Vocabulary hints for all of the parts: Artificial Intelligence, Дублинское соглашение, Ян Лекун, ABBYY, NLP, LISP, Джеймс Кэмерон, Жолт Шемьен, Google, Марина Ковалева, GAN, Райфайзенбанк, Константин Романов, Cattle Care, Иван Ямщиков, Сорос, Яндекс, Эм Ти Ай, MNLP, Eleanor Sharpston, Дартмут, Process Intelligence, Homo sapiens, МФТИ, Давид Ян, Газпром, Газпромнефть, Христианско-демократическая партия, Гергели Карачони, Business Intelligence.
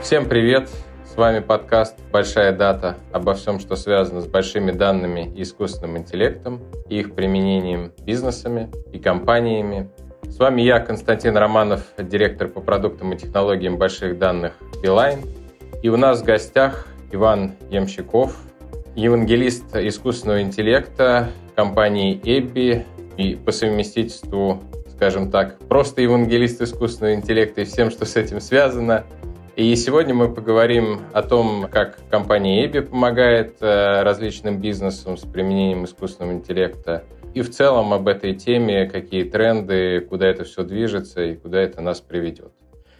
Всем привет! С вами подкаст «Большая дата» обо всем, что связано с большими данными и искусственным интеллектом, и их применением бизнесами и компаниями. С вами я, Константин Романов, директор по продуктам и технологиям больших данных Beeline. И у нас в гостях Иван Ямщиков, евангелист искусственного интеллекта компании ABBYY и по совместительству, скажем так, просто евангелист искусственного интеллекта и всем, что с этим связано. И сегодня мы поговорим о том, как компания ABBYY помогает различным бизнесам с применением искусственного интеллекта. И в целом об этой теме, какие тренды, куда это все движется и куда это нас приведет.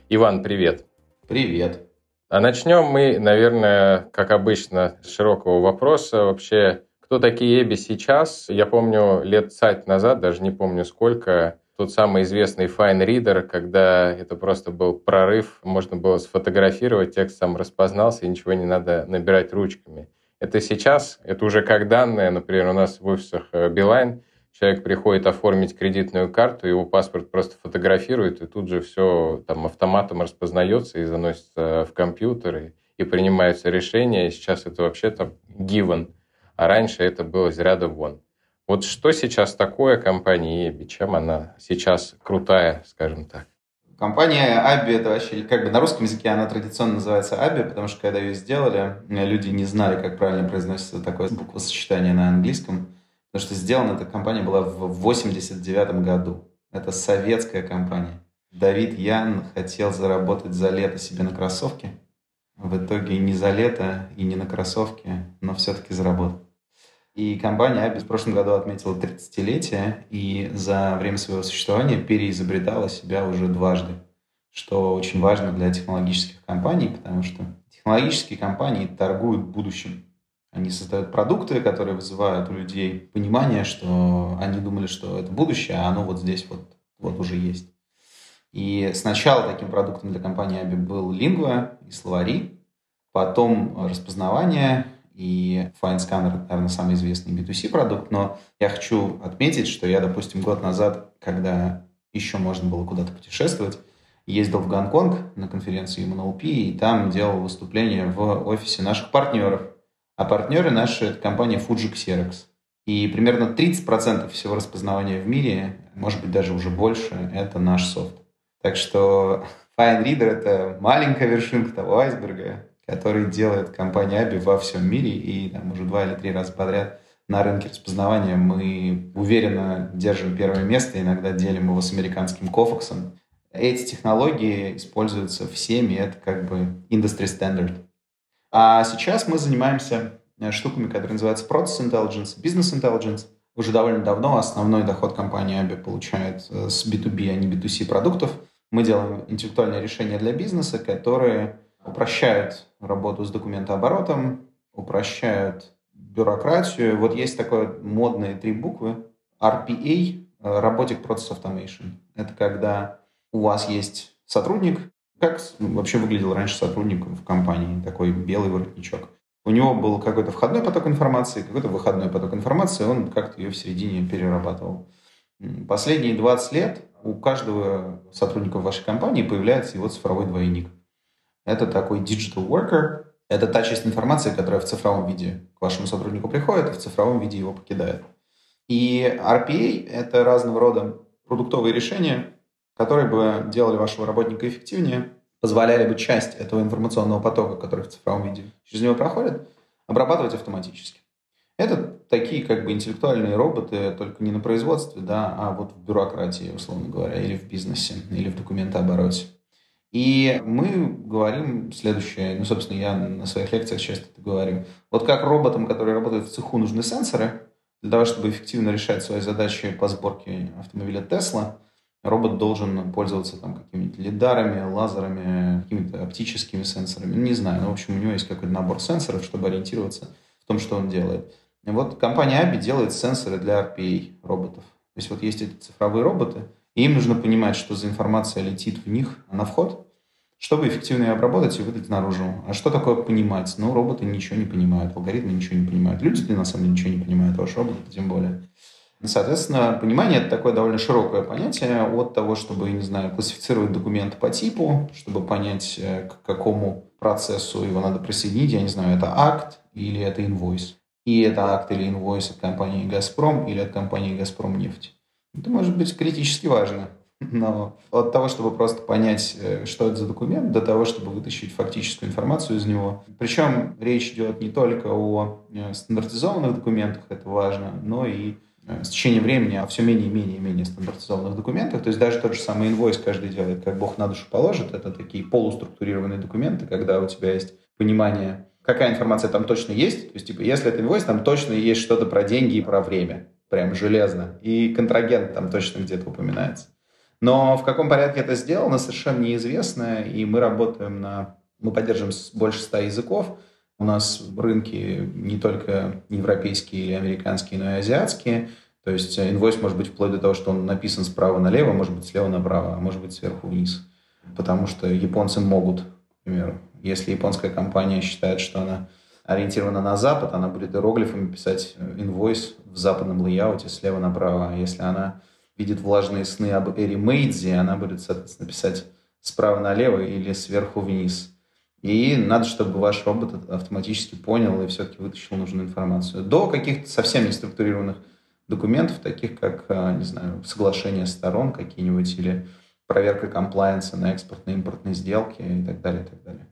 Иван, привет. Привет. А начнем мы, наверное, как обычно, с широкого вопроса. Вообще, кто такие ABBYY сейчас? Я помню, лет 10 назад, даже не помню сколько, тот самый известный Fine Reader, когда это просто был прорыв, можно было сфотографировать, текст сам распознался, и ничего не надо набирать ручками. Это сейчас, это уже как данные, например, у нас в офисах Beeline, человек приходит оформить кредитную карту, его паспорт просто фотографирует, и тут же все там автоматом распознается и заносится в компьютер, и принимаются решения, и сейчас это вообще там given, а раньше это было из ряда вон. Вот что сейчас такое компания ABBYY, чем она сейчас крутая, скажем так? Компания ABBYY, это вообще, как бы на русском языке она традиционно называется ABBYY, потому что когда ее сделали, люди не знали, как правильно произносится такое буквосочетание на английском, потому что сделана эта компания была в 1989 году. Это советская компания. Давид Ян хотел заработать за лето себе на кроссовке. В итоге не за лето и не на кроссовке, но все-таки заработал. И компания ABBYY в прошлом году отметила 30-летие и за время своего существования переизобретала себя уже дважды, что очень важно для технологических компаний, потому что технологические компании торгуют будущим. Они создают продукты, которые вызывают у людей понимание, что они думали, что это будущее, а оно вот здесь вот уже есть. И сначала таким продуктом для компании ABBYY был Lingvo и словари, потом распознавание. И FineScanner, это, наверное, самый известный B2C продукт, но я хочу отметить, что я, допустим, год назад, когда еще можно было куда-то путешествовать, ездил в Гонконг на конференцию MNLP и там делал выступление в офисе наших партнеров. А партнеры наши – это компания Fuji Xerox. И примерно 30% всего распознавания в мире, может быть, даже уже больше, это наш софт. Так что Fine Reader – это маленькая вершинка того айсберга, который делает компания ABBYY во всем мире, и там уже 2 или 3 раза подряд на рынке распознавания мы уверенно держим первое место, иногда делим его с американским Кофаксом. Эти технологии используются всеми, это как бы industry standard. А сейчас мы занимаемся штуками, которые называются Process Intelligence, Business Intelligence. Уже довольно давно основной доход компании ABBYY получает с B2B, а не B2C продуктов. Мы делаем интеллектуальные решения для бизнеса, которые упрощают работу с документооборотом, упрощают бюрократию. Вот есть такое модные 3 буквы. RPA, Robotic Process Automation. Это когда у вас есть сотрудник. Как вообще выглядел раньше сотрудник в компании? Такой белый воротничок. У него был какой-то входной поток информации, какой-то выходной поток информации, он как-то ее в середине перерабатывал. Последние 20 лет у каждого сотрудника вашей компании появляется его цифровой двойник. Это такой digital worker. Это та часть информации, которая в цифровом виде к вашему сотруднику приходит, и в цифровом виде его покидает. И RPA – это разного рода продуктовые решения, которые бы делали вашего работника эффективнее, позволяли бы часть этого информационного потока, который в цифровом виде через него проходит, обрабатывать автоматически. Это такие как бы интеллектуальные роботы, только не на производстве, да, а вот в бюрократии, условно говоря, или в бизнесе, или в документообороте. И мы говорим следующее, собственно, я на своих лекциях часто это говорю. Вот как роботам, которые работают в цеху, нужны сенсоры для того, чтобы эффективно решать свои задачи по сборке автомобиля Тесла, робот должен пользоваться там какими-то лидарами, лазерами, какими-то оптическими сенсорами. Не знаю, но в общем у него есть какой-то набор сенсоров, чтобы ориентироваться в том, что он делает. И вот компания ABBYY делает сенсоры для RPA роботов. То есть вот есть эти цифровые роботы, и им нужно понимать, что за информация летит в них на вход, чтобы эффективно ее обработать и выдать наружу. А что такое понимать? Ну, роботы ничего не понимают, алгоритмы ничего не понимают. Люди, на самом деле, ничего не понимают, а уж роботы тем более. Соответственно, понимание – это такое довольно широкое понятие от того, чтобы, не знаю, классифицировать документы по типу, чтобы понять, к какому процессу его надо присоединить. Я не знаю, это акт или это инвойс. И это акт или инвойс от компании «Газпром» или от компании «Газпромнефть». Это может быть критически важно. Но от того, чтобы просто понять, что это за документ, до того, чтобы вытащить фактическую информацию из него. Причем речь идет не только о стандартизованных документах, это важно, но и с течением времени о все менее и менее и менее стандартизованных документах. То есть даже тот же самый инвойс каждый делает, как бог на душу положит. Это такие полуструктурированные документы, когда у тебя есть понимание, какая информация там точно есть. То есть типа, если это инвойс, там точно есть что-то про деньги и про время. Прям железно. И контрагент там точно где-то упоминается. Но в каком порядке это сделано, совершенно неизвестно, и мы работаем мы поддерживаем больше 100 языков. У нас рынки не только европейские или американские, но и азиатские. То есть инвойс может быть вплоть до того, что он написан справа налево, может быть слева направо, а может быть сверху вниз. Потому что японцы могут, к примеру. Если японская компания считает, что она ориентирована на Запад, она будет иероглифами писать инвойс в западном лейауте слева направо. А если она видит влажные сны об Эри Мэйдзи, она будет, соответственно, писать справа налево или сверху вниз. И надо, чтобы ваш робот автоматически понял и все-таки вытащил нужную информацию. До каких-то совсем неструктурированных документов, таких как, не знаю, соглашения сторон какие-нибудь или проверка комплаенса на экспортно-импортные сделки и так далее, и так далее.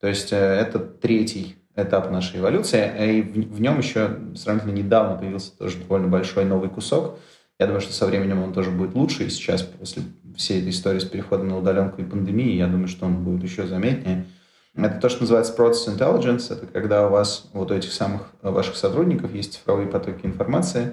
То есть это третий этап нашей эволюции. И в нем еще сравнительно недавно появился тоже довольно большой новый кусок. Я думаю, что со временем он тоже будет лучше. И сейчас, после всей этой истории с переходом на удаленку и пандемии, я думаю, что он будет еще заметнее. Это то, что называется Process Intelligence. Это когда у вас, вот у этих самых ваших сотрудников, есть цифровые потоки информации,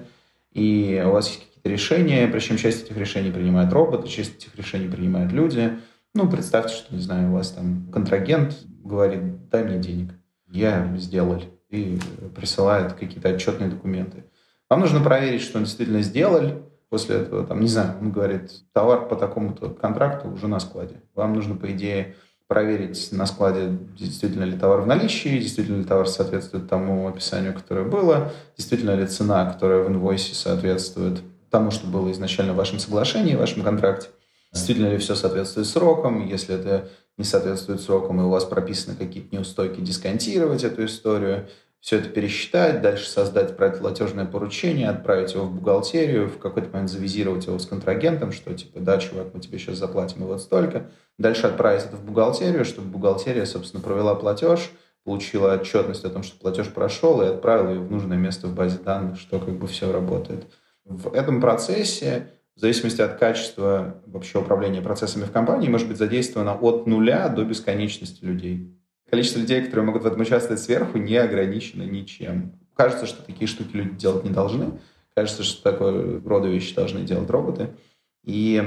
и у вас есть какие-то решения, причем часть этих решений принимают роботы, часть этих решений принимают люди. Ну, представьте, что, не знаю, у вас там контрагент говорит, дай мне денег, я сделал, и присылает какие-то отчетные документы. Вам нужно проверить, что он действительно сделал. После этого, там, не знаю, он говорит, товар по такому-то контракту уже на складе. Вам нужно, по идее, проверить на складе, действительно ли товар в наличии, действительно ли товар соответствует тому описанию, которое было, действительно ли цена, которая в инвойсе, соответствует тому, что было изначально в вашем соглашении, в вашем контракте. Действительно ли все соответствует срокам. Если это не соответствует срокам, и у вас прописаны какие-то неустойки, дисконтировать эту историю. Все это пересчитать, дальше создать платежное поручение, отправить его в бухгалтерию, в какой-то момент завизировать его с контрагентом, что типа, да, чувак, мы тебе сейчас заплатим и вот столько. Дальше отправить это в бухгалтерию, чтобы бухгалтерия, собственно, провела платеж, получила отчетность о том, что платеж прошел, и отправила ее в нужное место в базе данных, что как бы все работает. В этом процессе, в зависимости от качества вообще управления процессами в компании, может быть задействовано от нуля до бесконечности людей. Количество людей, которые могут в этом участвовать сверху, не ограничено ничем. Кажется, что такие штуки люди делать не должны. Кажется, что такого рода вещи должны делать роботы. И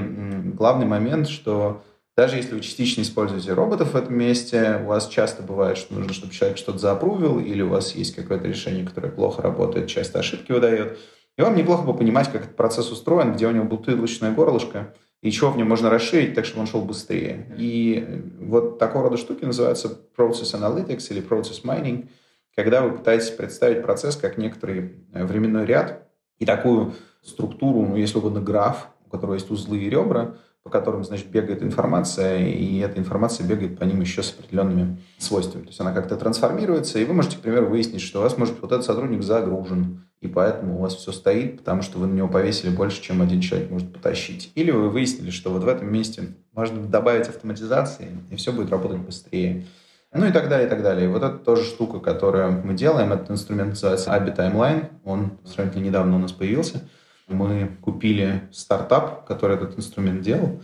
главный момент, что даже если вы частично используете роботов в этом месте, у вас часто бывает, что нужно, чтобы человек что-то заапрувил, или у вас есть какое-то решение, которое плохо работает, часто ошибки выдает. И вам неплохо бы понимать, как этот процесс устроен, где у него бутылочное горлышко, и чего в нем можно расширить, так, чтобы он шел быстрее. И вот такого рода штуки называются Process Analytics или Process Mining, когда вы пытаетесь представить процесс как некоторый временной ряд и такую структуру, ну, если угодно, граф, у которого есть узлы и ребра, по которым, значит, бегает информация, и эта информация бегает по ним еще с определенными свойствами. То есть она как-то трансформируется, и вы можете, к примеру, выяснить, что у вас, может, вот этот сотрудник загружен, и поэтому у вас все стоит, потому что вы на него повесили больше, чем один человек может потащить. Или вы выяснили, что вот в этом месте можно добавить автоматизации, и все будет работать быстрее. Ну и так далее, и так далее. Вот это тоже штука, которую мы делаем. Этот инструмент называется ABBYY Timeline. Он сравнительно недавно у нас появился. Мы купили стартап, который этот инструмент делал,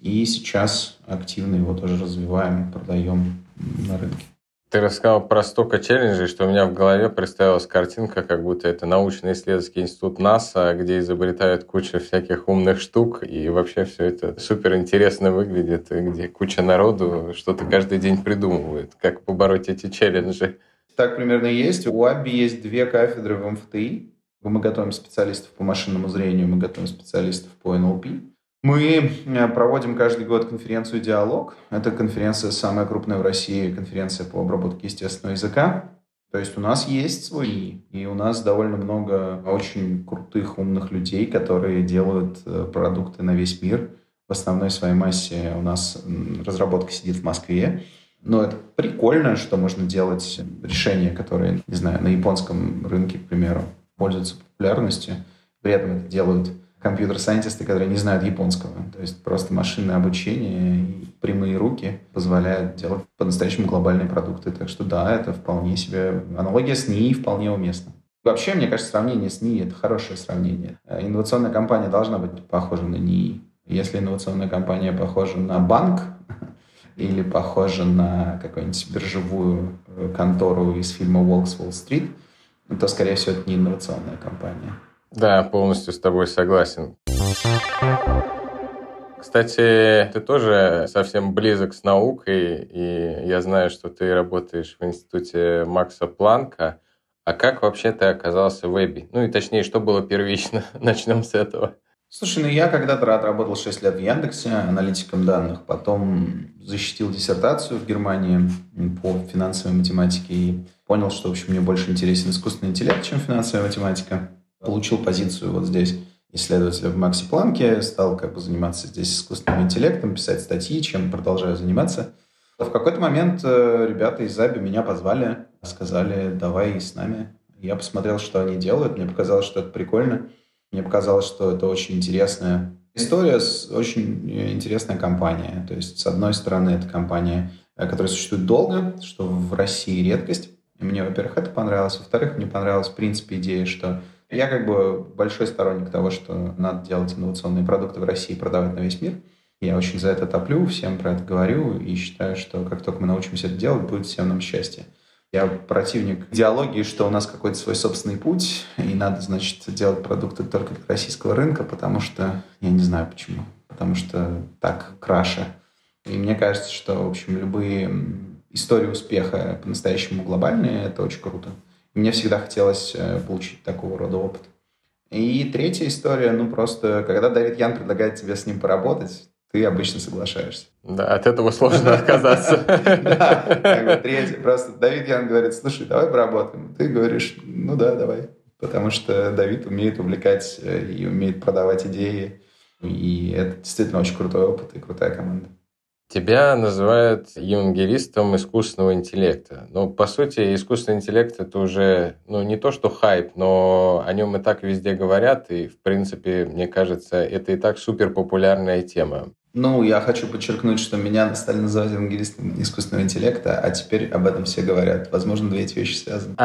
и сейчас активно его тоже развиваем, продаем на рынке. Ты рассказал про столько челленджей, что у меня в голове представилась картинка, как будто это научно-исследовательский институт НАСА, где изобретают кучу всяких умных штук, и вообще все это суперинтересно выглядит, где куча народу что-то каждый день придумывает, как побороть эти челленджи. Так примерно и есть. У ABBYY есть 2 кафедры в МФТИ. Мы готовим специалистов по машинному зрению, мы готовим специалистов по НЛП. Мы проводим каждый год конференцию «Диалог». Это конференция самая крупная в России, конференция по обработке естественного языка. То есть у нас есть свои, и у нас довольно много очень крутых, умных людей, которые делают продукты на весь мир. В основной своей массе у нас разработка сидит в Москве. Но это прикольно, что можно делать решения, которые, не знаю, на японском рынке, к примеру, пользуются популярностью. При этом это делают компьютер-сайентисты, которые не знают японского. То есть просто машинное обучение и прямые руки позволяют делать по-настоящему глобальные продукты. Так что да, это вполне себе... Аналогия с НИИ вполне уместна. Вообще, мне кажется, сравнение с НИИ — это хорошее сравнение. Инновационная компания должна быть похожа на НИИ. Если инновационная компания похожа на банк или похожа на какую-нибудь биржевую контору из фильма «Волк с Уолл-стрит», то, скорее всего, это не инновационная компания. Да, полностью с тобой согласен. Кстати, ты тоже совсем близок с наукой, и я знаю, что ты работаешь в институте Макса Планка. А как вообще ты оказался в ABBYY? Ну и точнее, что было первично? Начнем с этого. Слушай, ну я когда-то отработал 6 лет в Яндексе аналитиком данных, потом защитил диссертацию в Германии по финансовой математике и понял, что, в общем, мне больше интересен искусственный интеллект, чем финансовая математика. Получил позицию вот здесь исследователя в Максе Планке, стал как бы заниматься здесь искусственным интеллектом, писать статьи, чем продолжаю заниматься. В какой-то момент ребята из ABBYY меня позвали, сказали: давай с нами. Я посмотрел, что они делают, мне показалось, что это прикольно, мне показалось, что это очень интересная история, очень интересная компания. То есть, с одной стороны, это компания, которая существует долго, что в России редкость. И мне, во-первых, это понравилось, во-вторых, мне понравилась в принципе идея, что я как бы большой сторонник того, что надо делать инновационные продукты в России и продавать на весь мир. Я очень за это топлю, всем про это говорю и считаю, что как только мы научимся это делать, будет всем нам счастье. Я противник идеологии, что у нас какой-то свой собственный путь, и надо, значит, делать продукты только для российского рынка, потому что, я не знаю почему, потому что так краше. И мне кажется, что, в общем, любые истории успеха по-настоящему глобальные, это очень круто. Мне всегда хотелось получить такого рода опыт. И третья история, ну просто, когда Давид Ян предлагает тебе с ним поработать, ты обычно соглашаешься. Да, от этого сложно отказаться. Да, как бы третья. Просто Давид Ян говорит: слушай, давай поработаем. Ты говоришь: ну да, давай. Потому что Давид умеет увлекать и умеет продавать идеи. И это действительно очень крутой опыт и крутая команда. Тебя называют евангелистом искусственного интеллекта. Но, по сути, искусственный интеллект — это уже не то что хайп, но о нем и так везде говорят. И, в принципе, мне кажется, это и так суперпопулярная тема. Ну, я хочу подчеркнуть, что меня стали называть евангелистом искусственного интеллекта, а теперь об этом все говорят. Возможно, две эти вещи связаны.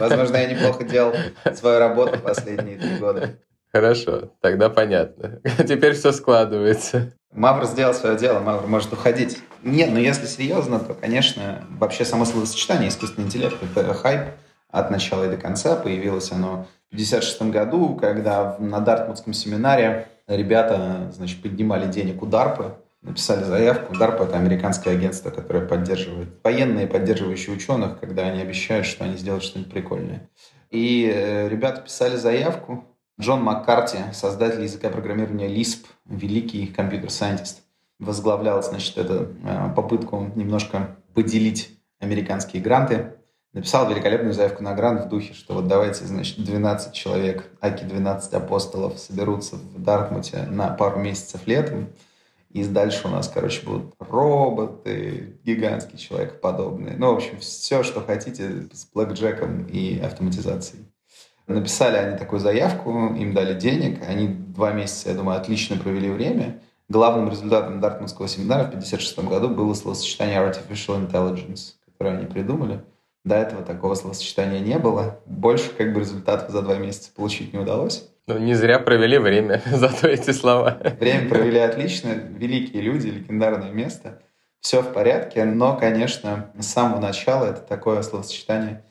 Возможно, я неплохо делал свою работу последние 3 года. Хорошо, тогда понятно. Теперь все складывается. Мавр сделал свое дело, Мавр может уходить. Нет, но если серьезно, то, конечно, вообще само словосочетание «искусственный интеллект» — это хайп от начала и до конца. Появилось оно в 1956 году, когда на Дартмутском семинаре ребята, значит, поднимали денег у DARPA, написали заявку. DARPA — это американское агентство, которое поддерживает военные, поддерживающие ученых, когда они обещают, что они сделают что-нибудь прикольное. И ребята писали заявку. Джон Маккарти, создатель языка программирования LISP, великий компьютер-сайентист, возглавлял, значит, эту попытку немножко поделить американские гранты. Написал великолепную заявку на грант в духе, что вот давайте, значит, 12 человек, аки 12 апостолов, соберутся в Дартмуте на пару месяцев летом. И дальше у нас, короче, будут роботы, гигантские человекоподобные. Ну, в общем, все, что хотите, с блэкджеком и автоматизацией. Написали они такую заявку, им дали денег, они 2 месяца, я думаю, отлично провели время. Главным результатом Дартмутского семинара в 1956 году было словосочетание Artificial Intelligence, которое они придумали. До этого такого словосочетания не было. Больше как бы результатов за 2 месяца получить не удалось. Ну, не зря провели время, зато эти слова. Время провели отлично, великие люди, легендарное место. Все в порядке, но, конечно, с самого начала это такое словосочетание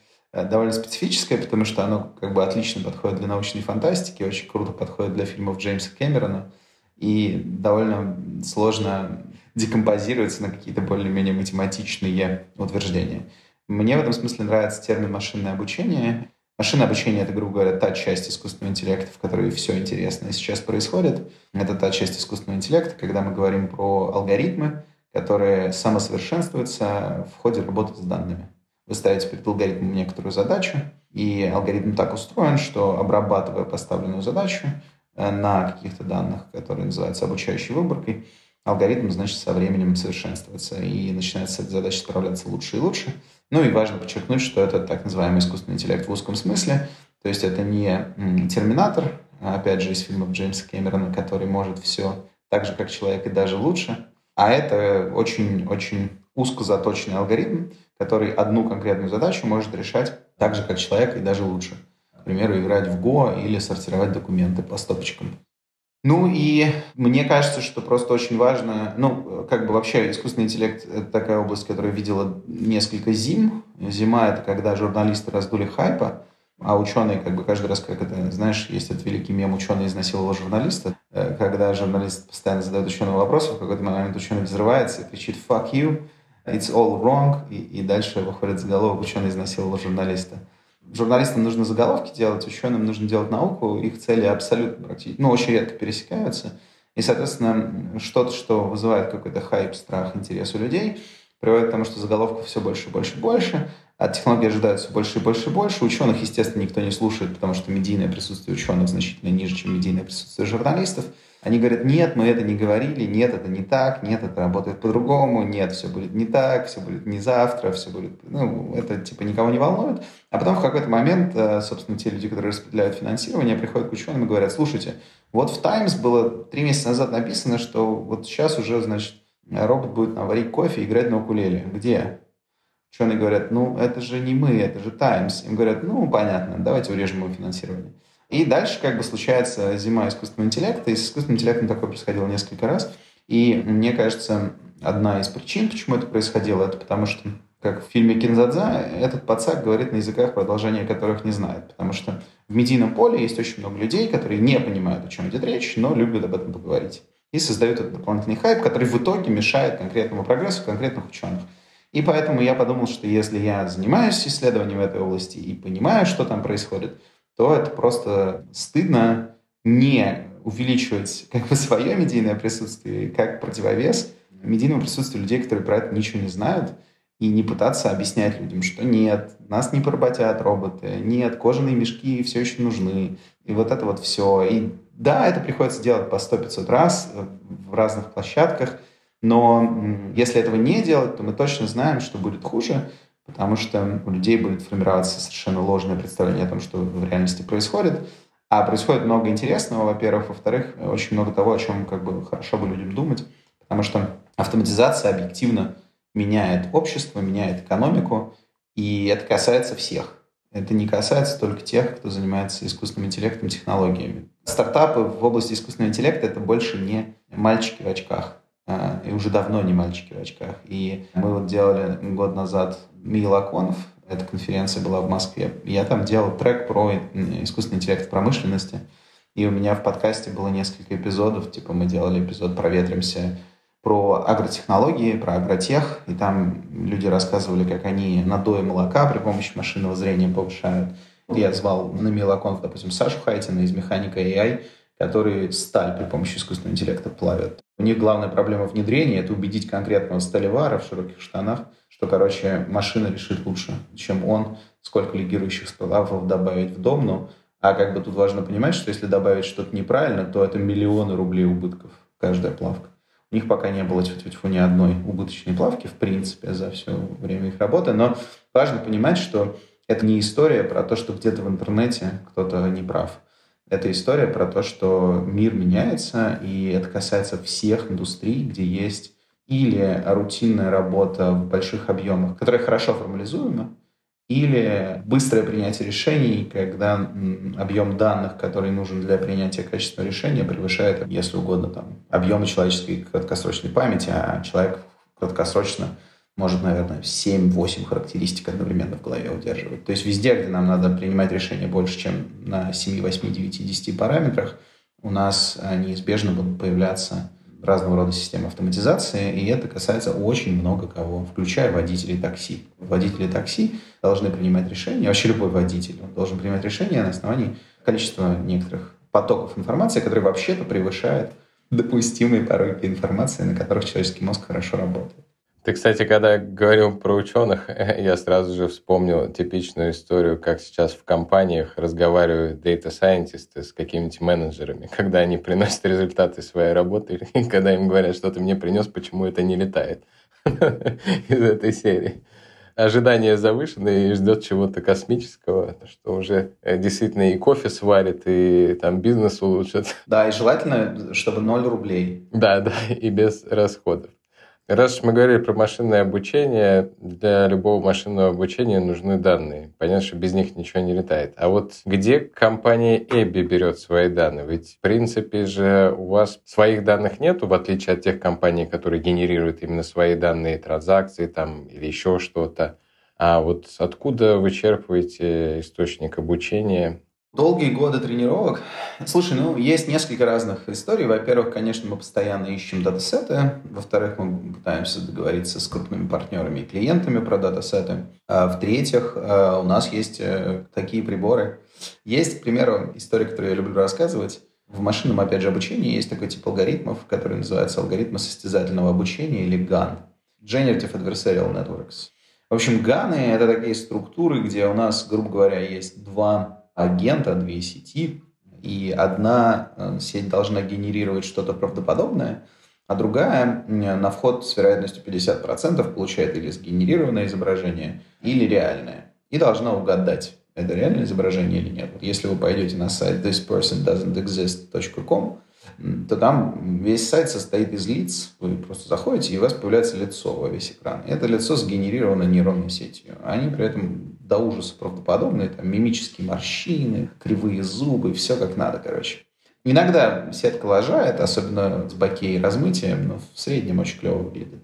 довольно специфическое, потому что оно как бы отлично подходит для научной фантастики, очень круто подходит для фильмов Джеймса Кэмерона и довольно сложно декомпозируется на какие-то более-менее математичные утверждения. Мне в этом смысле нравится термин «машинное обучение». Машинное обучение — это, грубо говоря, та часть искусственного интеллекта, в которой все интересное сейчас происходит. Это та часть искусственного интеллекта, когда мы говорим про алгоритмы, которые самосовершенствуются в ходе работы с данными. Вы ставите перед алгоритмом некоторую задачу, и алгоритм так устроен, что, обрабатывая поставленную задачу на каких-то данных, которые называются обучающей выборкой, алгоритм, значит, со временем совершенствуется и начинает с этой задачи справляться лучше и лучше. Ну и важно подчеркнуть, что это так называемый искусственный интеллект в узком смысле. То есть это не терминатор, опять же, из фильмов Джеймса Кэмерона, который может все так же, как человек, и даже лучше. А это очень-очень узко заточенный алгоритм, который одну конкретную задачу может решать так же, как человек, и даже лучше. К примеру, играть в Go или сортировать документы по стопочкам. Ну и мне кажется, что просто очень важно, вообще искусственный интеллект — это такая область, которая видела несколько зим. Зима — это когда журналисты раздули хайпа, а ученые каждый раз, как это, знаешь, есть этот великий мем «Ученый изнасиловал журналиста», когда журналист постоянно задает ученому вопросы, в какой-то момент ученый взрывается и кричит «fuck you», «it's all wrong», и дальше выходит заголовок «Ученый изнасиловал журналиста». Журналистам нужно заголовки делать, ученым нужно делать науку. Их цели абсолютно практически, очень редко пересекаются. И, соответственно, что-то, что вызывает какой-то хайп, страх, интерес у людей, приводит к тому, что заголовков все больше и больше и больше. От технологий ожидают все больше и больше и больше. Ученых, естественно, никто не слушает, потому что медийное присутствие ученых значительно ниже, чем медийное присутствие журналистов. Они говорят: нет, мы это не говорили, нет, это не так, нет, это работает по-другому, нет, все будет не так, все будет не завтра, все будет... это никого не волнует. А потом в какой-то момент, собственно, те люди, которые распределяют финансирование, приходят к ученым и говорят: слушайте, вот в Times было 3 месяца назад написано, что вот сейчас уже, значит, робот будет нам варить кофе и играть на укулеле. Где? Ученые говорят: это же не мы, это же Times. Им говорят: понятно, давайте урежем его финансирование. И дальше случается зима искусственного интеллекта, и с искусственным интеллектом такое происходило несколько раз. И мне кажется, одна из причин, почему это происходило, это потому что, как в фильме «Кинзадза», этот пацак говорит на языках, продолжения которых не знает. Потому что в медийном поле есть очень много людей, которые не понимают, о чем идет речь, но любят об этом поговорить. И создают этот дополнительный хайп, который в итоге мешает конкретному прогрессу конкретных ученых. И поэтому я подумал, что если я занимаюсь исследованием этой области и понимаю, что там происходит, то это просто стыдно не увеличивать свое медийное присутствие как противовес медийному присутствию людей, которые про это ничего не знают, и не пытаться объяснять людям, что нет, нас не поработят роботы, нет, кожаные мешки все еще нужны, и это все. И да, это приходится делать по 100-500 раз в разных площадках, но если этого не делать, то мы точно знаем, что будет хуже, потому что у людей будет формироваться совершенно ложное представление о том, что в реальности происходит. А происходит много интересного, во-первых. Во-вторых, очень много того, о чем хорошо бы людям думать. Потому что автоматизация объективно меняет общество, меняет экономику. И это касается всех. Это не касается только тех, кто занимается искусственным интеллектом, технологиями. Стартапы в области искусственного интеллекта — это больше не мальчики в очках. И уже давно не мальчики в очках. И мы делали год назад Мии Лаконов, эта конференция была в Москве, я там делал трек про искусственный интеллект в промышленности, и у меня в подкасте было несколько эпизодов, мы делали эпизод «Проветримся», про агротехнологии, про агротех, и там люди рассказывали, как они надои молока при помощи машинного зрения повышают. Я звал на Мии Лаконов, допустим, Сашу Хайтина из «Механика AI», которые сталь при помощи искусственного интеллекта плавят. У них главная проблема внедрения — это убедить конкретного сталевара в широких штанах, что, машина решит лучше, чем он, сколько лигирующих столовов добавить в домну. А тут важно понимать, что если добавить что-то неправильно, то это миллионы рублей убытков, каждая плавка. У них пока не было ни одной убыточной плавки, в принципе, за все время их работы. Но важно понимать, что это не история про то, что где-то в интернете кто-то не прав. Это история про то, что мир меняется, и это касается всех индустрий, где есть или рутинная работа в больших объемах, которая хорошо формализуема, или быстрое принятие решений, когда объем данных, который нужен для принятия качественного решения, превышает, если угодно, объемы человеческой краткосрочной памяти, а человек краткосрочно может, наверное, 7-8 характеристик одновременно в голове удерживать. То есть везде, где нам надо принимать решения больше, чем на 7, 8, 9, 10 параметрах, у нас неизбежно будут появляться разного рода системы автоматизации, и это касается очень много кого, включая водителей такси. Водители такси должны принимать решения, вообще любой водитель, он должен принимать решения на основании количества некоторых потоков информации, которые вообще-то превышают допустимые пороги информации, на которых человеческий мозг хорошо работает. Ты, кстати, когда говорил про ученых, я сразу же вспомнил типичную историю, как сейчас в компаниях разговаривают дейта-сайентисты с какими-то менеджерами, когда они приносят результаты своей работы, и когда им говорят, что ты мне принес, почему это не летает из этой серии. Ожидания завышены и ждет чего-то космического, что уже действительно и кофе сварит, и там бизнес улучшит. Да, и желательно, чтобы 0 рублей. Да, да, и без расходов. Раз уж мы говорили про машинное обучение, для любого машинного обучения нужны данные. Понятно, что без них ничего не летает. А вот где компания ABBYY берет свои данные? Ведь, в принципе же, у вас своих данных нету, в отличие от тех компаний, которые генерируют именно свои данные, транзакции там или еще что-то. А вот откуда вы черпаете источник обучения? Долгие годы тренировок. Слушай, есть несколько разных историй. Во-первых, конечно, мы постоянно ищем датасеты. Во-вторых, мы пытаемся договориться с крупными партнерами и клиентами про датасеты. А в-третьих, у нас есть такие приборы. Есть, к примеру, история, которую я люблю рассказывать. В машинном, опять же, обучении есть такой тип алгоритмов, который называется алгоритмы состязательного обучения или GAN. Generative Adversarial Networks. В общем, GAN — это такие структуры, где у нас, грубо говоря, есть два агента, две сети, и одна сеть должна генерировать что-то правдоподобное, а другая на вход с вероятностью 50% получает или сгенерированное изображение, или реальное, и должна угадать, это реальное изображение или нет. Вот если вы пойдете на сайт thispersondoesntexist.com, то там весь сайт состоит из лиц, вы просто заходите, и у вас появляется лицо во весь экран. Это лицо сгенерировано нейронной сетью. Они при этом до ужаса правдоподобные, там мимические морщины, кривые зубы, все как надо, короче. Иногда сетка лажает, особенно с бакей размытием, но в среднем очень клево выглядит.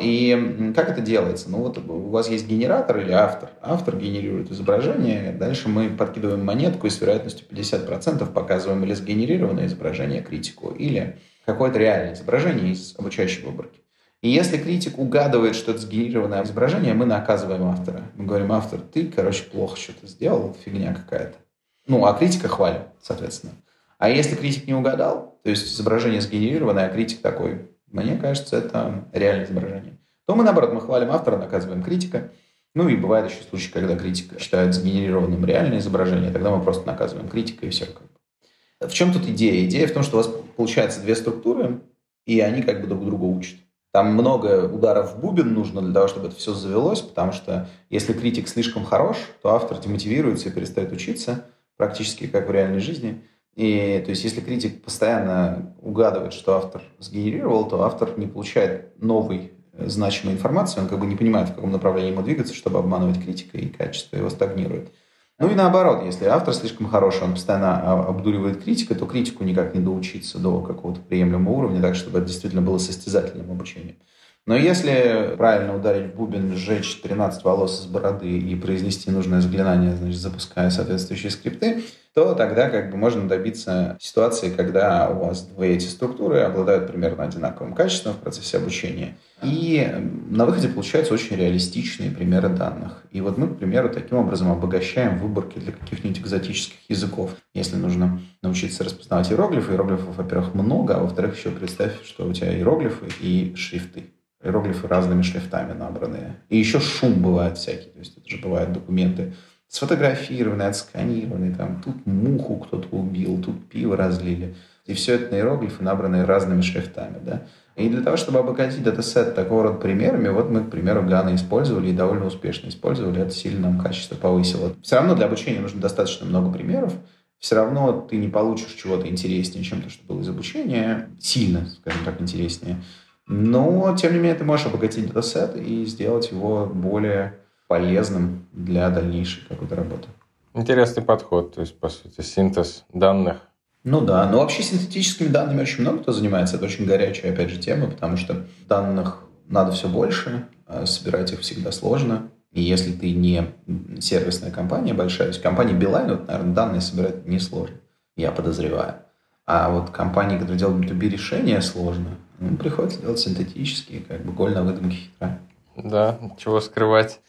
И как это делается? У вас есть генератор или автор. Автор генерирует изображение, дальше мы подкидываем монетку и с вероятностью 50% показываем или сгенерированное изображение критику, или какое-то реальное изображение из обучающей выборки. И если критик угадывает, что это сгенерированное изображение, мы наказываем автора. Мы говорим: автор, ты, короче, плохо что-то сделал, фигня какая-то. А критика хвалим, соответственно. А если критик не угадал, то есть изображение сгенерированное, а критик такой, мне кажется, это реальное изображение, то мы, наоборот, мы хвалим автора, наказываем критика. И бывают еще случаи, когда критик считает сгенерированным реальное изображение, тогда мы просто наказываем критика, и все. В чем тут идея? Идея в том, что у вас получается две структуры, и они как бы друг друга учат. Там много ударов в бубен нужно для того, чтобы это все завелось, потому что если критик слишком хорош, то автор демотивируется и перестает учиться, практически как в реальной жизни. И, то есть, если критик постоянно угадывает, что автор сгенерировал, то автор не получает новой значимой информации, он как бы не понимает, в каком направлении ему двигаться, чтобы обманывать критика, и качество его стагнирует. И наоборот, если автор слишком хороший, он постоянно обдуривает критика, то критику никак не доучиться до какого-то приемлемого уровня, так, чтобы это действительно было состязательным обучением. Но если правильно ударить в бубен, сжечь 13 волос из бороды и произнести нужное заклинание, значит, запуская соответствующие скрипты, то тогда как бы можно добиться ситуации, когда у вас две эти структуры обладают примерно одинаковым качеством в процессе обучения. И на выходе получаются очень реалистичные примеры данных. И вот мы, к примеру, таким образом обогащаем выборки для каких-нибудь экзотических языков. Если нужно научиться распознавать иероглифы, иероглифов, во-первых, много, а во-вторых, еще представь, что у тебя иероглифы и шрифты. Иероглифы разными шрифтами набранные. И еще шум бывает всякий. То есть это же бывают документы сфотографированные, отсканированные. Там, тут муху кто-то убил, тут пиво разлили. И все это на иероглифы, набранные разными шрифтами. Да? И для того, чтобы обогатить датасет такого рода примерами, вот мы, к примеру, GAN использовали и довольно успешно использовали. Это сильно нам качество повысило. Все равно для обучения нужно достаточно много примеров. Все равно ты не получишь чего-то интереснее, чем то, что было из обучения. Сильно, скажем так, интереснее. Но, тем не менее, ты можешь обогатить датасет и сделать его более полезным для дальнейшей какой-то работы. Интересный подход, то есть, по сути, синтез данных. Но вообще синтетическими данными очень много кто занимается. Это очень горячая, опять же, тема, потому что данных надо все больше, собирать их всегда сложно. И если ты не сервисная компания большая, то есть компания Beeline, наверное, данные собирать несложно, я подозреваю. А вот компании, которые делают B2B решения, сложно. Ну, приходится делать синтетические, как бы голь на выдумке хитра. Да, чего скрывать.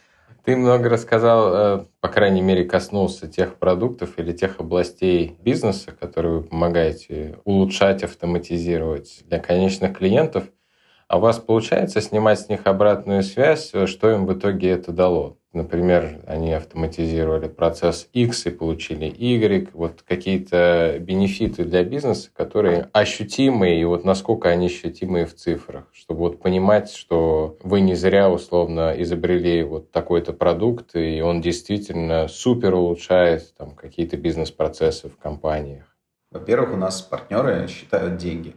Ты много рассказал, по крайней мере, коснулся тех продуктов или тех областей бизнеса, которые вы помогаете улучшать, автоматизировать для конечных клиентов. А у вас получается снимать с них обратную связь, что им в итоге это дало? Например, они автоматизировали процесс X и получили Y. Вот какие-то бенефиты для бизнеса, которые ощутимые, и вот насколько они ощутимые в цифрах, чтобы вот понимать, что вы не зря условно изобрели вот такой-то продукт, и он действительно супер улучшает там какие-то бизнес-процессы в компаниях. Во-первых, у нас партнеры считают деньги.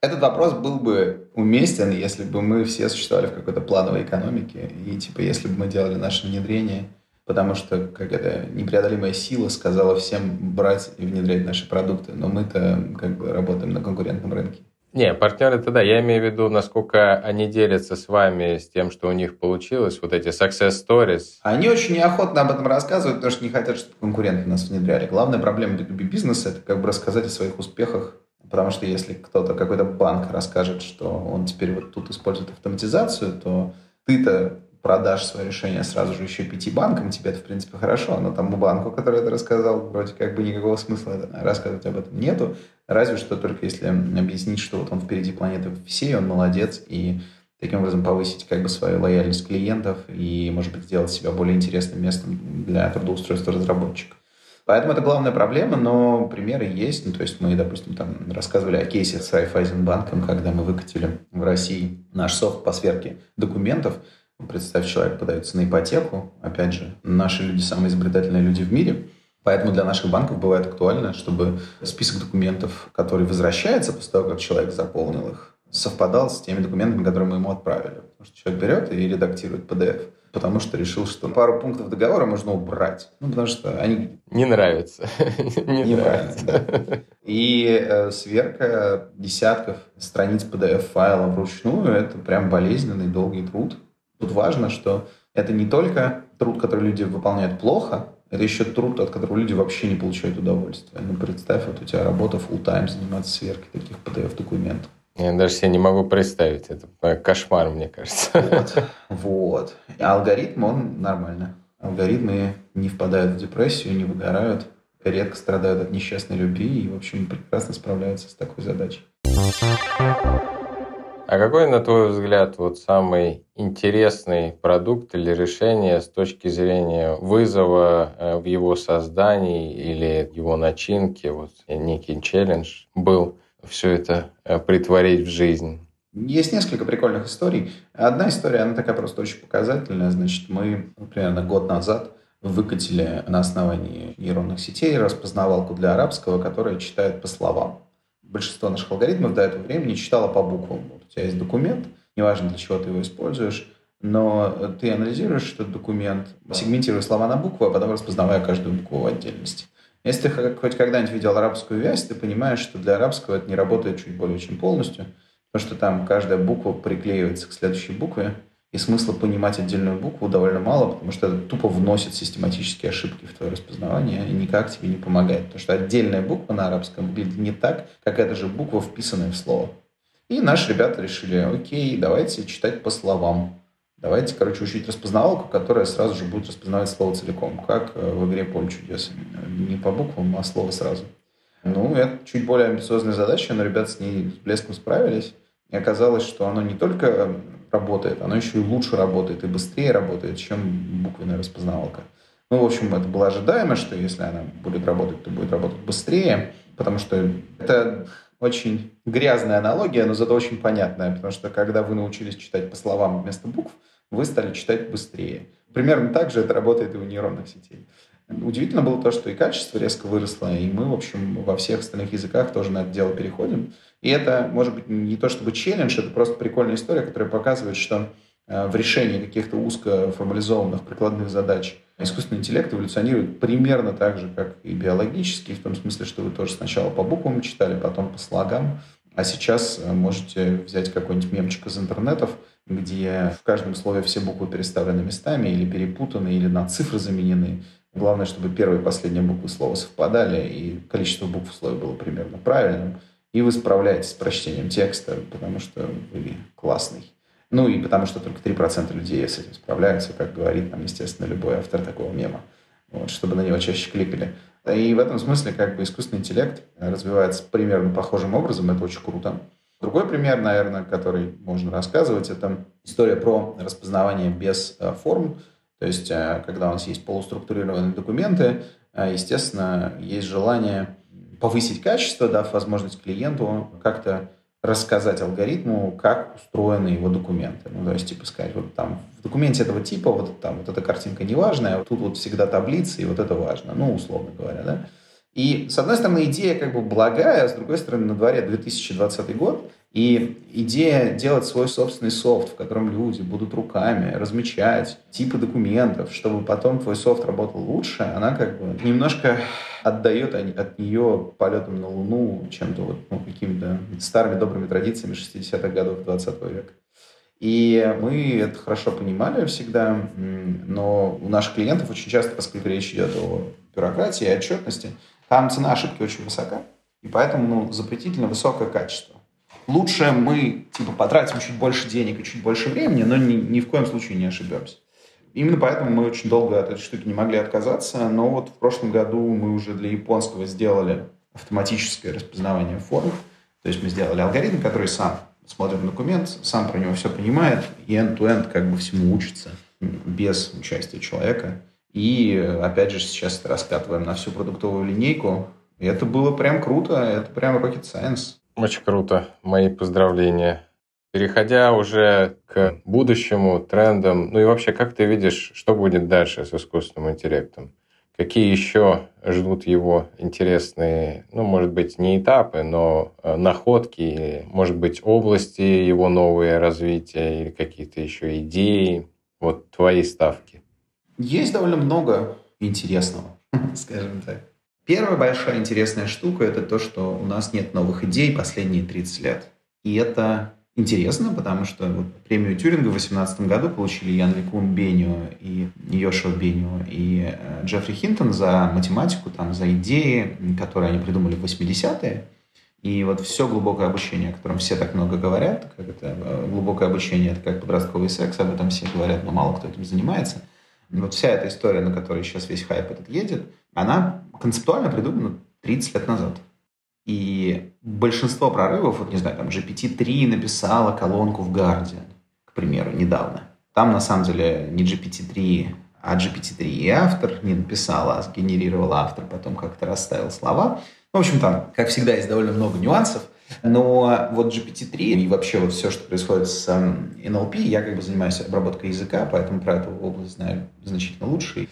Этот вопрос был бы уместен, если бы мы все существовали в какой-то плановой экономике, и типа если бы мы делали наше внедрение, потому что какая-то непреодолимая сила сказала всем брать и внедрять наши продукты, но мы-то как бы работаем на конкурентном рынке. Не, партнеры-то да, я имею в виду, насколько они делятся с вами с тем, что у них получилось, вот эти success stories. Они очень неохотно об этом рассказывают, потому что не хотят, чтобы конкуренты нас внедряли. Главная проблема B2B бизнеса – это как бы рассказать о своих успехах, потому что если кто-то, какой-то банк расскажет, что он теперь вот тут использует автоматизацию, то ты-то продашь свое решение сразу же еще 5 банкам, тебе это, в принципе, хорошо, но тому банку, который это рассказал, вроде как бы никакого смысла рассказывать об этом нету, разве что только если объяснить, что вот он впереди планеты всей, он молодец, и таким образом повысить как бы свою лояльность клиентов и, может быть, сделать себя более интересным местом для трудоустройства разработчиков. Поэтому это главная проблема, но примеры есть. Ну, то есть мы, допустим, там рассказывали о кейсе с Райфайзенбанком, когда мы выкатили в России наш софт по сверке документов. Представь, человек подается на ипотеку. Опять же, наши люди самые изобретательные люди в мире. Поэтому для наших банков бывает актуально, чтобы список документов, который возвращается после того, как человек заполнил их, совпадал с теми документами, которые мы ему отправили. Потому что человек берет и редактирует PDF, потому что решил, что пару пунктов договора можно убрать. Ну, потому что они... Не нравятся. Не нравятся, да. И сверка десятков страниц PDF-файла вручную – это прям болезненный долгий труд. Тут важно, что это не только труд, который люди выполняют плохо, это еще труд, от которого люди вообще не получают удовольствия. Ну, представь, вот у тебя работа full-time заниматься сверкой таких PDF-документов. Я даже себе не могу представить. Это кошмар, мне кажется. Вот. А алгоритм, он нормально. Алгоритмы не впадают в депрессию, не выгорают, редко страдают от несчастной любви и, в общем, прекрасно справляются с такой задачей. А какой, на твой взгляд, вот самый интересный продукт или решение с точки зрения вызова в его создании или его начинке, вот некий челлендж был все это притворить в жизнь? Есть несколько прикольных историй. Одна история, она такая просто очень показательная. Значит, мы примерно год назад выкатили на основании нейронных сетей распознавалку для арабского, которая читает по словам. Большинство наших алгоритмов до этого времени читало по буквам. Вот у тебя есть документ, неважно, для чего ты его используешь, но ты анализируешь этот документ, сегментируя слова на буквы, а потом распознавая каждую букву в отдельности. Если ты хоть когда-нибудь видел арабскую вязь, ты понимаешь, что для арабского это не работает чуть более чем полностью, потому что там каждая буква приклеивается к следующей букве, и смысла понимать отдельную букву довольно мало, потому что это тупо вносит систематические ошибки в твое распознавание и никак тебе не помогает. Потому что отдельная буква на арабском выглядит не так, как эта же буква, вписанная в слово. И наши ребята решили, окей, давайте читать по словам. Давайте, короче, учить распознавалку, которая сразу же будет распознавать слово целиком, как в игре «Поле чудес». Не по буквам, а слово сразу. Ну, это чуть более амбициозная задача, но ребята с ней с блеском справились. И оказалось, что оно не только работает, оно еще и лучше работает, и быстрее работает, чем буквенная распознавалка. Ну, в общем, это было ожидаемо, что если она будет работать, то будет работать быстрее, потому что это очень грязная аналогия, но зато очень понятная, потому что когда вы научились читать по словам вместо букв, вы стали читать быстрее. Примерно так же это работает и у нейронных сетей. Удивительно было то, что и качество резко выросло, и мы, в общем, во всех остальных языках тоже на это дело переходим. И это, может быть, не то чтобы челлендж, это просто прикольная история, которая показывает, что в решении каких-то узко формализованных прикладных задач искусственный интеллект эволюционирует примерно так же, как и биологический, в том смысле, что вы тоже сначала по буквам читали, потом по слогам, а сейчас можете взять какой-нибудь мемчик из интернетов, где в каждом слове все буквы переставлены местами или перепутаны, или на цифры заменены. Главное, чтобы первая и последняя буквы слова совпадали, и количество букв в слове было примерно правильным. И вы справляетесь с прочтением текста, потому что вы классный. Ну и потому что только 3% людей с этим справляются, как говорит нам, естественно, любой автор такого мема, вот, чтобы на него чаще кликали. И в этом смысле как бы искусственный интеллект развивается примерно похожим образом, это очень круто. Другой пример, наверное, который можно рассказывать, это история про распознавание без форм. То есть, когда у нас есть полуструктурированные документы, естественно, есть желание повысить качество, дав возможность клиенту как-то рассказать алгоритму, как устроены его документы. Ну, то есть, типа, сказать, вот там в документе этого типа, вот там вот эта картинка не важная, вот тут вот всегда таблицы, и вот это важно, ну, условно говоря, да. И, с одной стороны, идея как бы благая, а с другой стороны, на дворе 2020 год, и идея делать свой собственный софт, в котором люди будут руками размечать типы документов, чтобы потом твой софт работал лучше, она как бы немножко отдает от нее полетом на Луну чем-то вот, ну, какими-то старыми добрыми традициями 60-х годов 20 века. И мы это хорошо понимали всегда, но у наших клиентов очень часто, поскольку речь идет о бюрократии и отчетности, там цена ошибки очень высока, и поэтому запретительно высокое качество. Лучше мы типа потратим чуть больше денег и чуть больше времени, но ни в коем случае не ошибемся. Именно поэтому мы очень долго от этой штуки не могли отказаться, но вот в прошлом году мы уже для японского сделали автоматическое распознавание форм, то есть мы сделали алгоритм, который сам смотрит на документ, сам про него все понимает, и end-to-end как бы всему учится без участия человека. И, опять же, сейчас раскатываем на всю продуктовую линейку. И это было прям круто, это прям rocket science. Очень круто, мои поздравления. Переходя уже к будущему, трендам, ну и вообще, как ты видишь, что будет дальше с искусственным интеллектом? Какие еще ждут его интересные, ну, может быть, не этапы, но находки, может быть, области его новые развития или какие-то еще идеи? Вот твои ставки. Есть довольно много интересного, скажем так. Первая большая интересная штука – это то, что у нас нет новых идей последние 30 лет. И это интересно, потому что вот премию Тьюринга в 2018 году получили Ян Лекун, Бенджио и Йошуа Бенджио и Джеффри Хинтон за математику, там, за идеи, которые они придумали в 80-е. И вот все глубокое обучение, о котором все так много говорят, как это, глубокое обучение – это как подростковый секс, об этом все говорят, но мало кто этим занимается. Вот вся эта история, на которой сейчас весь хайп этот едет, она концептуально придумана 30 лет назад. И большинство прорывов, вот не знаю, там GPT-3 написала колонку в Guardian, к примеру, недавно. Там на самом деле не GPT-3, а GPT-3 и автор не написала, а сгенерировал автор, потом как-то расставил слова. В общем, там, как всегда, есть довольно много нюансов. Но вот GPT-3 и вообще вот все, что происходит с NLP, я как бы занимаюсь обработкой языка, поэтому про эту область знаю значительно лучше.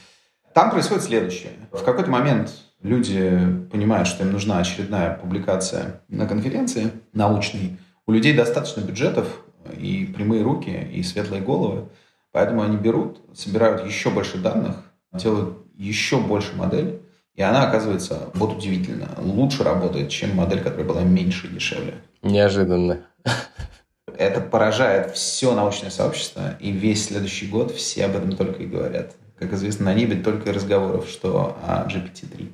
Там происходит следующее. В какой-то момент люди понимают, что им нужна очередная публикация на конференции научной. У людей достаточно бюджетов и прямые руки, и светлые головы. Поэтому они берут, собирают еще больше данных, делают еще больше моделей. И она, оказывается, вот удивительно, лучше работает, чем модель, которая была меньше и дешевле. Неожиданно. Это поражает все научное сообщество, и весь следующий год все об этом только и говорят. Как известно, на небе только разговоров, что о GPT-3.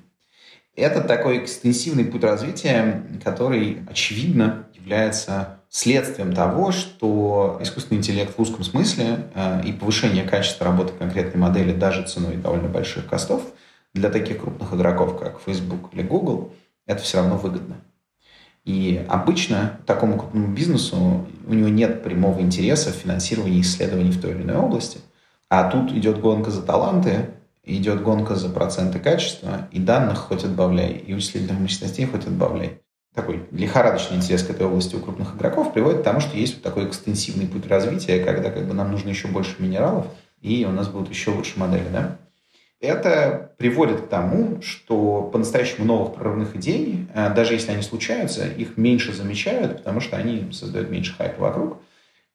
Это такой экстенсивный путь развития, который, очевидно, является следствием того, что искусственный интеллект в узком смысле и повышение качества работы конкретной модели даже ценой довольно больших костов для таких крупных игроков, как Facebook или Google, это все равно выгодно. И обычно такому крупному бизнесу у него нет прямого интереса в финансировании исследований в той или иной области, а тут идет гонка за таланты, идет гонка за проценты качества, и данных хоть отбавляй, и вычислительных мощностей хоть отбавляй. Такой лихорадочный интерес к этой области у крупных игроков приводит к тому, что есть вот такой экстенсивный путь развития, когда как бы нам нужно еще больше минералов, и у нас будут еще лучше модели, да? Это приводит к тому, что по-настоящему новых прорывных идей, даже если они случаются, их меньше замечают, потому что они создают меньше хайпа вокруг.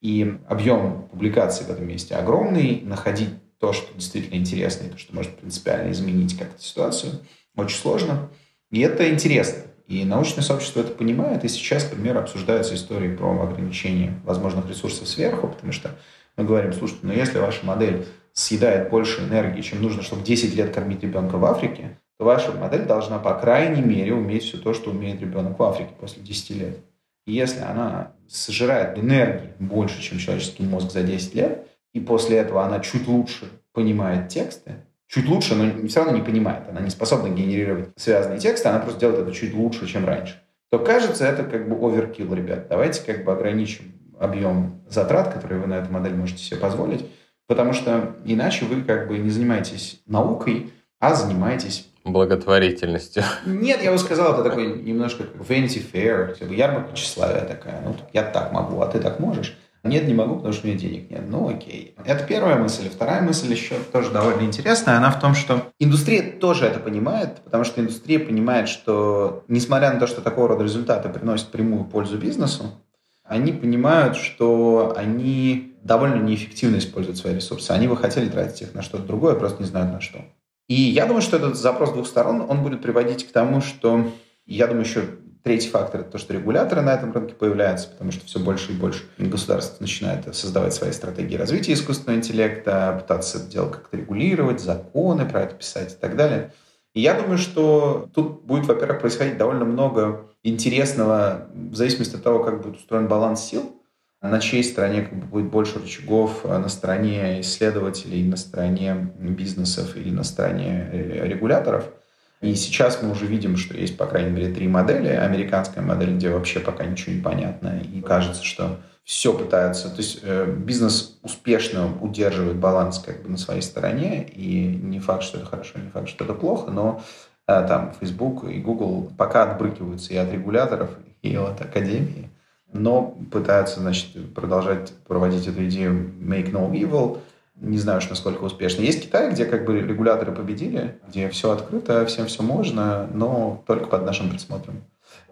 И объем публикаций в этом месте огромный. Находить то, что действительно интересно, и то, что может принципиально изменить как-то ситуацию, очень сложно. И это интересно. И научное сообщество это понимает. И сейчас, к примеру, обсуждаются истории про ограничение возможных ресурсов сверху, потому что мы говорим, слушайте, но если ваша модель съедает больше энергии, чем нужно, чтобы 10 лет кормить ребенка в Африке, то ваша модель должна, по крайней мере, уметь все то, что умеет ребенок в Африке после 10 лет. И если она сожирает энергии больше, чем человеческий мозг за 10 лет, и после этого она чуть лучше понимает тексты, чуть лучше, но все равно не понимает, она не способна генерировать связанные тексты, она просто делает это чуть лучше, чем раньше, то кажется, это как бы оверкилл, ребят. Давайте как бы ограничим объем затрат, которые вы на эту модель можете себе позволить, потому что иначе вы как бы не занимаетесь наукой, а занимаетесь... благотворительностью. Нет, я бы сказал, это такой немножко vanity fair, ярмарка тщеславия такая. Ну, я так могу, а ты так можешь? Нет, не могу, потому что у меня денег нет. Ну, окей. Это первая мысль. Вторая мысль еще тоже довольно интересная. Она в том, что индустрия тоже это понимает, потому что индустрия понимает, что несмотря на то, что такого рода результаты приносят прямую пользу бизнесу, они понимают, что они довольно неэффективно используют свои ресурсы. Они бы хотели тратить их на что-то другое, просто не знают на что. И я думаю, что этот запрос двух сторон, он будет приводить к тому, что, я думаю, еще третий фактор – это то, что регуляторы на этом рынке появляются, потому что все больше и больше государств начинает создавать свои стратегии развития искусственного интеллекта, пытаться это дело как-то регулировать, законы про это писать и так далее. И я думаю, что тут будет, во-первых, происходить довольно много интересного, в зависимости от того, как будет устроен баланс сил, на чьей стороне как бы будет больше рычагов, на стороне исследователей, на стороне бизнесов или на стороне регуляторов. И сейчас мы уже видим, что есть, по крайней мере, три модели. Американская модель, где вообще пока ничего не понятно, и кажется, что все пытаются... То есть бизнес успешно удерживает баланс как бы на своей стороне, и не факт, что это хорошо, не факт, что это плохо, но там Facebook и Google пока отбрыкиваются и от регуляторов, и от академии, но пытаются, значит, продолжать проводить эту идею «make no evil». Не знаю уж, насколько успешно. Есть Китай, где как бы регуляторы победили, где все открыто, всем все можно, но только под нашим присмотром.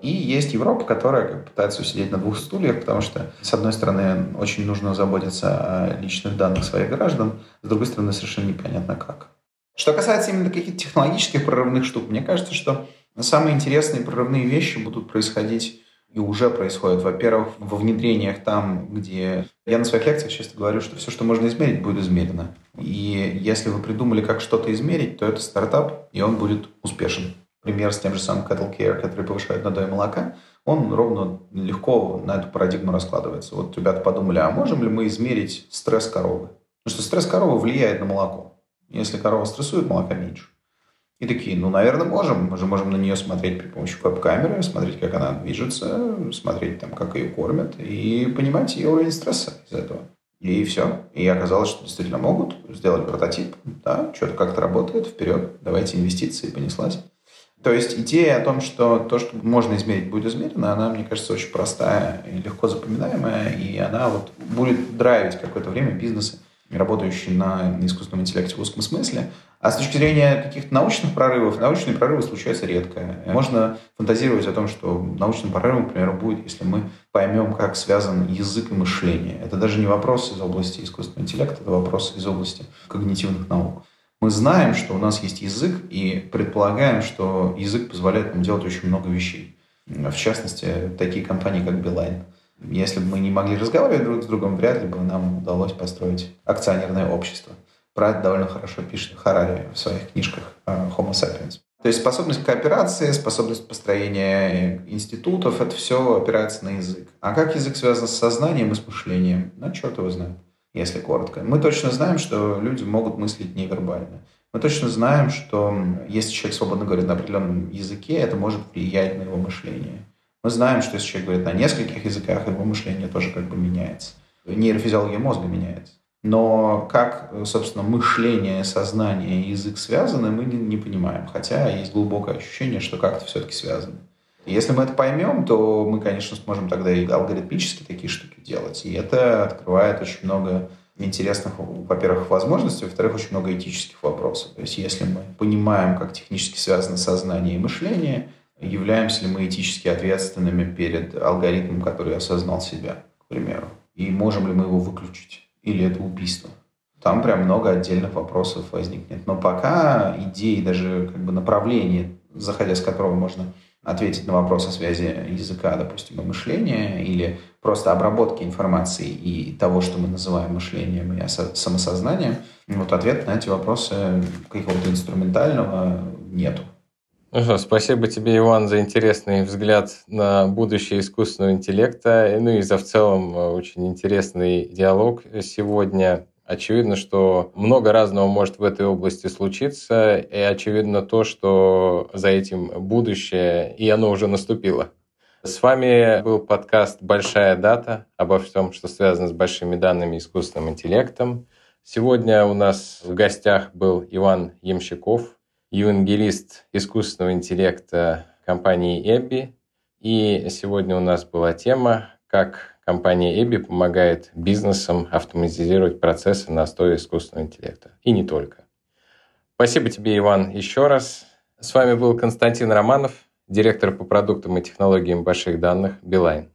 И есть Европа, которая пытается усидеть на двух стульях, потому что, с одной стороны, очень нужно заботиться о личных данных своих граждан, с другой стороны, совершенно непонятно как. Что касается именно каких-то технологических прорывных штук, мне кажется, что самые интересные прорывные вещи будут происходить и уже происходит, во-первых, во внедрениях там, где... Я на своих лекциях часто говорю, что все, что можно измерить, будет измерено. И если вы придумали, как что-то измерить, то это стартап, и он будет успешен. Пример с тем же самым Cattle Care, который повышает надои молока, он ровно легко на эту парадигму раскладывается. Вот ребята подумали, а можем ли мы измерить стресс коровы? Потому что стресс коровы влияет на молоко. Если корова стрессует, молока меньше. И такие, ну, наверное, можем. Мы же можем на нее смотреть при помощи веб-камеры, смотреть, как она движется, смотреть, там, как ее кормят, и понимать ее уровень стресса из этого. И все. И оказалось, что действительно могут. Сделали прототип, да, что-то как-то работает, вперед, давайте инвестиции, понеслась. То есть идея о том, что то, что можно измерить, будет измерено, она, мне кажется, очень простая и легко запоминаемая, и она вот будет драйвить какое-то время бизнесы, работающий на искусственном интеллекте в узком смысле. А с точки зрения каких-то научных прорывов, научные прорывы случаются редко. Можно фантазировать о том, что научным прорывом, к примеру, будет, если мы поймем, как связан язык и мышление. Это даже не вопрос из области искусственного интеллекта, это вопрос из области когнитивных наук. Мы знаем, что у нас есть язык, и предполагаем, что язык позволяет нам делать очень много вещей. В частности, такие компании, как Beeline. Если бы мы не могли разговаривать друг с другом, вряд ли бы нам удалось построить акционерное общество. Про это довольно хорошо пишет Харари в своих книжках «Homo sapiens». То есть способность кооперации, способность построения институтов – это все опирается на язык. А как язык связан с сознанием и с мышлением? Ну, черт его знает, если коротко. Мы точно знаем, что люди могут мыслить невербально. Мы точно знаем, что если человек свободно говорит на определенном языке, это может влиять на его мышление. Мы знаем, что если человек говорит на нескольких языках, его мышление тоже как бы меняется. Нейрофизиология мозга меняется. Но как, собственно, мышление, сознание и язык связаны, мы не понимаем. Хотя есть глубокое ощущение, что как-то все-таки связаны. Если мы это поймем, то мы, конечно, сможем тогда и алгоритмически такие штуки делать. И это открывает очень много интересных, во-первых, возможностей, во-вторых, очень много этических вопросов. То есть если мы понимаем, как технически связано сознание и мышление, являемся ли мы этически ответственными перед алгоритмом, который осознал себя, к примеру? И можем ли мы его выключить? Или это убийство? Там прям много отдельных вопросов возникнет. Но пока идеи, даже как бы направление, заходя с которого можно ответить на вопрос о связи языка, допустим, и мышления, или просто обработки информации и того, что мы называем мышлением и самосознанием, вот ответ на эти вопросы какого-то инструментального нету. Ну что, спасибо тебе, Иван, за интересный взгляд на будущее искусственного интеллекта, ну и за в целом очень интересный диалог сегодня. Очевидно, что много разного может в этой области случиться, и очевидно то, что за этим будущее, и оно уже наступило. С вами был подкаст «Большая дата» обо всем, что связано с большими данными и искусственным интеллектом. Сегодня у нас в гостях был Иван Ямщиков, евангелист искусственного интеллекта компании ABBYY. И сегодня у нас была тема, как компания ABBYY помогает бизнесам автоматизировать процессы на основе искусственного интеллекта. И не только. Спасибо тебе, Иван, еще раз. С вами был Константин Романов, директор по продуктам и технологиям больших данных Beeline.